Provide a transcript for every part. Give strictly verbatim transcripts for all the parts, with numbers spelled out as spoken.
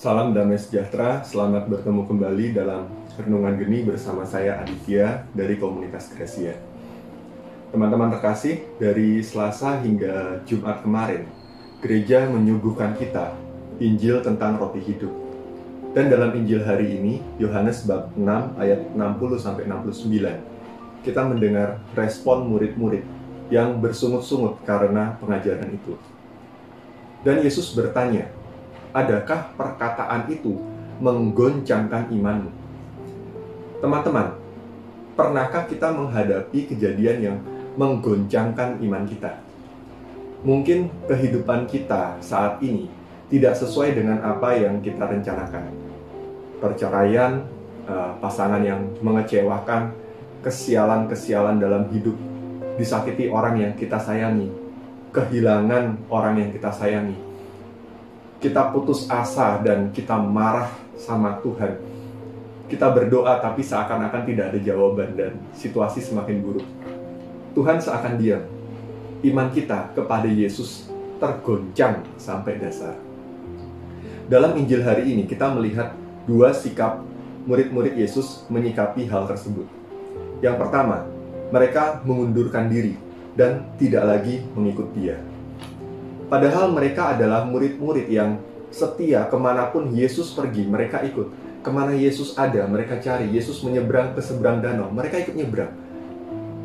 Salam damai sejahtera, selamat bertemu kembali dalam Renungan Geni bersama saya Aditya dari komunitas Gereja. Teman-teman terkasih, dari Selasa hingga Jumat kemarin, gereja menyuguhkan kita Injil tentang roti hidup. Dan dalam Injil hari ini, Yohanes bab enam ayat enam puluh sampai enam puluh sembilan, kita mendengar respon murid-murid yang bersungut-sungut karena pengajaran itu. Dan Yesus bertanya, adakah perkataan itu menggoncangkan imanmu? Teman-teman, pernahkah kita menghadapi kejadian yang menggoncangkan iman kita? Mungkin kehidupan kita saat ini tidak sesuai dengan apa yang kita rencanakan. Perceraian, pasangan yang mengecewakan, kesialan-kesialan dalam hidup, disakiti orang yang kita sayangi, kehilangan orang yang kita sayangi. Kita putus asa dan kita marah sama Tuhan. Kita berdoa tapi seakan-akan tidak ada jawaban dan situasi semakin buruk. Tuhan seakan diam. Iman kita kepada Yesus tergoncang sampai dasar. Dalam Injil hari ini kita melihat dua sikap murid-murid Yesus menyikapi hal tersebut. Yang pertama, mereka mengundurkan diri dan tidak lagi mengikut Dia. Padahal mereka adalah murid-murid yang setia, kemanapun Yesus pergi, mereka ikut. Kemana Yesus ada, mereka cari. Yesus menyeberang ke seberang danau, mereka ikut nyeberang.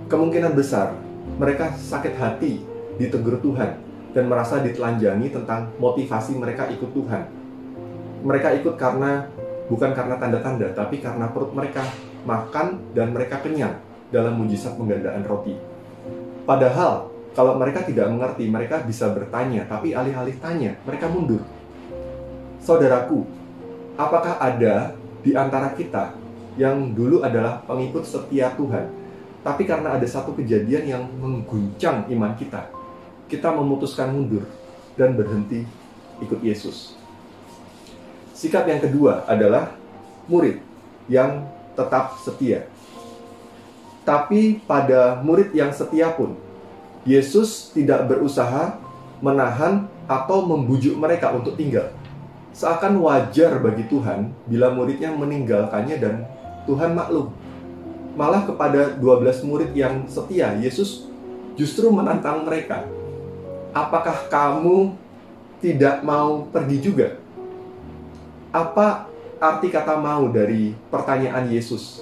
Kemungkinan besar, mereka sakit hati ditegur Tuhan dan merasa ditelanjangi tentang motivasi mereka ikut Tuhan. Mereka ikut karena, bukan karena tanda-tanda, tapi karena perut mereka makan dan mereka kenyang dalam mujizat penggandaan roti. Padahal, kalau mereka tidak mengerti, mereka bisa bertanya, tapi alih-alih tanya, mereka mundur. Saudaraku, apakah ada di antara kita yang dulu adalah pengikut setia Tuhan, tapi karena ada satu kejadian yang mengguncang iman kita, kita memutuskan mundur dan berhenti ikut Yesus? Sikap yang kedua adalah murid yang tetap setia. Tapi pada murid yang setia pun, Yesus tidak berusaha menahan atau membujuk mereka untuk tinggal. Seakan wajar bagi Tuhan bila muridnya meninggalkannya dan Tuhan maklum. Malah kepada dua belas murid yang setia, Yesus justru menantang mereka. Apakah kamu tidak mau pergi juga? Apa arti kata mau dari pertanyaan Yesus?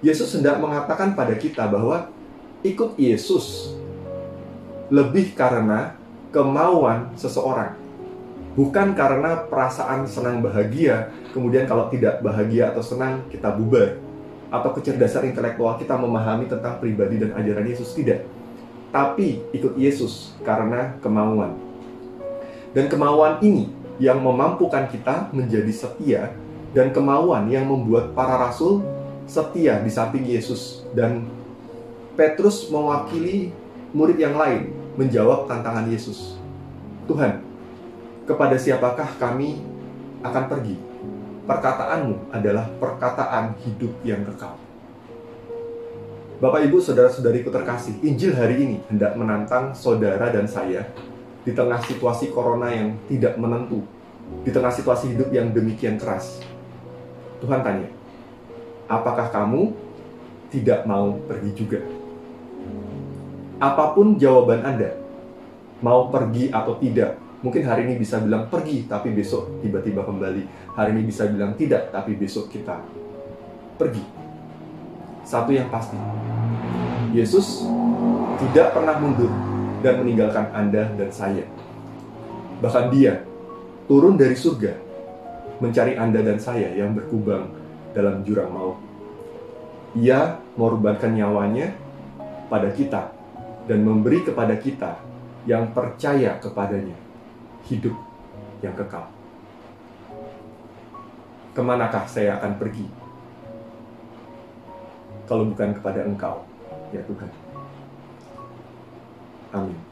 Yesus hendak mengatakan pada kita bahwa ikut Yesus lebih karena kemauan seseorang, bukan karena perasaan senang bahagia, kemudian kalau tidak bahagia atau senang, kita bubar. Atau kecerdasan intelektual kita memahami tentang pribadi dan ajaran Yesus, tidak. Tapi ikut Yesus karena kemauan. Dan kemauan ini yang memampukan kita menjadi setia, dan kemauan yang membuat para rasul setia di samping Yesus. Dan Petrus mewakili murid yang lain menjawab tantangan Yesus. Tuhan, kepada siapakah kami akan pergi? Perkataanmu adalah perkataan hidup yang kekal. Bapak, Ibu, saudara-saudariku terkasih, Injil hari ini hendak menantang saudara dan saya di tengah situasi corona yang tidak menentu, di tengah situasi hidup yang demikian keras. Tuhan tanya, apakah kamu tidak mau pergi juga? Apapun jawaban Anda, mau pergi atau tidak, mungkin hari ini bisa bilang pergi, tapi besok tiba-tiba kembali. Hari ini bisa bilang tidak, tapi besok kita pergi. Satu yang pasti, Yesus tidak pernah mundur dan meninggalkan Anda dan saya. Bahkan Dia turun dari surga, mencari Anda dan saya yang berkubang dalam jurang maut. Ia mengorbankan nyawanya pada kita, dan memberi kepada kita yang percaya kepadanya hidup yang kekal. Kemanakah saya akan pergi kalau bukan kepada Engkau, ya Tuhan? Amin.